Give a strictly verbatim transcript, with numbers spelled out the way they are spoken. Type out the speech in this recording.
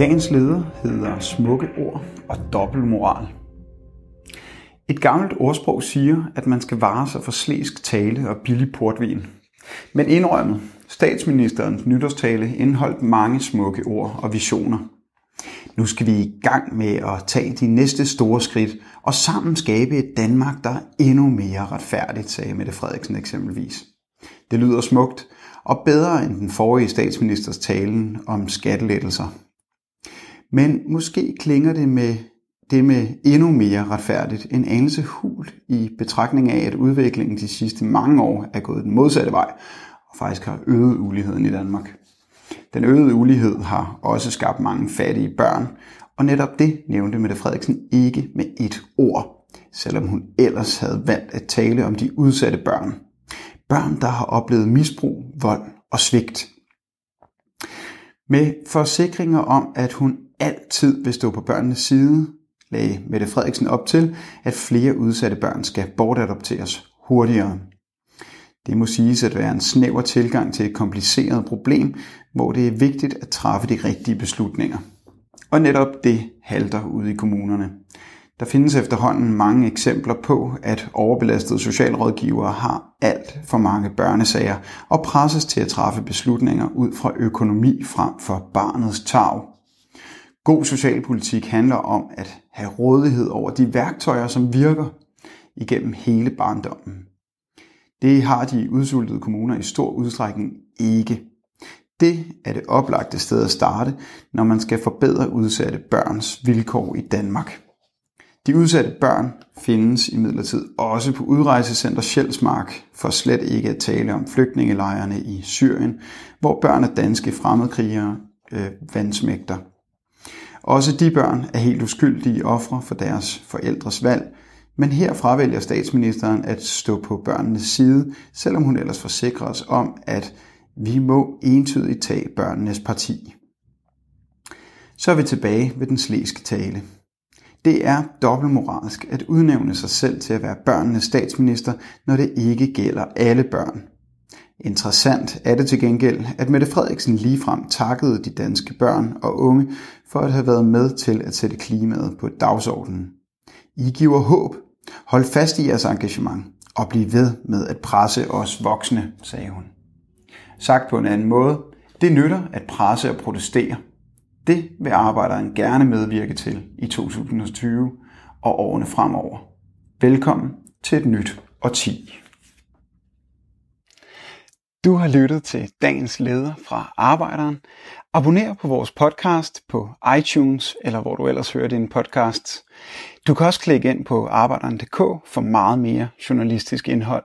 Dagens leder hedder smukke ord og dobbeltmoral. Et gammelt ordsprog siger, at man skal vare sig for slæsk tale og billig portvin. Men indrømmet, statsministerens nytårstale indeholdt mange smukke ord og visioner. Nu skal vi i gang med at tage de næste store skridt og sammen skabe et Danmark, der er endnu mere retfærdigt, sagde Mette Frederiksen eksempelvis. Det lyder smukt og bedre end den forrige statsministers talen om skattelettelser. Men måske klinger det med det med endnu mere retfærdigt en anelse hult i betragtning af, at udviklingen de sidste mange år er gået den modsatte vej og faktisk har øget uligheden i Danmark. Den øgede ulighed har også skabt mange fattige børn, og netop det nævnte Mette Frederiksen ikke med et ord, selvom hun ellers havde valgt at tale om de udsatte børn. Børn, der har oplevet misbrug, vold og svigt. Med forsikringer om, at hun altid vil stå på børnenes side, lagde Mette Frederiksen op til, at flere udsatte børn skal bortadopteres hurtigere. Det må siges at være en snæver tilgang til et kompliceret problem, hvor det er vigtigt at træffe de rigtige beslutninger. Og netop det halter ude i kommunerne. Der findes efterhånden mange eksempler på, at overbelastede socialrådgivere har alt for mange børnesager og presses til at træffe beslutninger ud fra økonomi frem for barnets tarv. God socialpolitik handler om at have rådighed over de værktøjer, som virker igennem hele barndommen. Det har de udsultede kommuner i stor udstrækning ikke. Det er det oplagte sted at starte, når man skal forbedre udsatte børns vilkår i Danmark. De udsatte børn findes imidlertid også på udrejsecenter Sjælsmark, for slet ikke at tale om flygtningelejrene i Syrien, hvor børn af danske fremmedkrigere øh, vandsmægter. Også de børn er helt uskyldige ofre for deres forældres valg, men her fravælger statsministeren at stå på børnenes side, selvom hun ellers forsikrer os om, at vi må entydigt tage børnenes parti. Så er vi tilbage ved den slæske tale. Det er dobbeltmoralsk at udnævne sig selv til at være børnenes statsminister, når det ikke gælder alle børn. Interessant er det til gengæld, at Mette Frederiksen ligefrem takkede de danske børn og unge for at have været med til at sætte klimaet på dagsordenen. I giver håb. Hold fast i jeres engagement og bliv ved med at presse os voksne, sagde hun. Sagt på en anden måde, det nytter at presse og protestere. Det vil arbejderen gerne medvirke til i tyve tyve og årene fremover. Velkommen til et nyt årti. Du har lyttet til dagens leder fra Arbejderen. Abonner på vores podcast på iTunes, eller hvor du ellers hører dine podcasts. Du kan også klikke ind på arbejderen punktum d k for meget mere journalistisk indhold.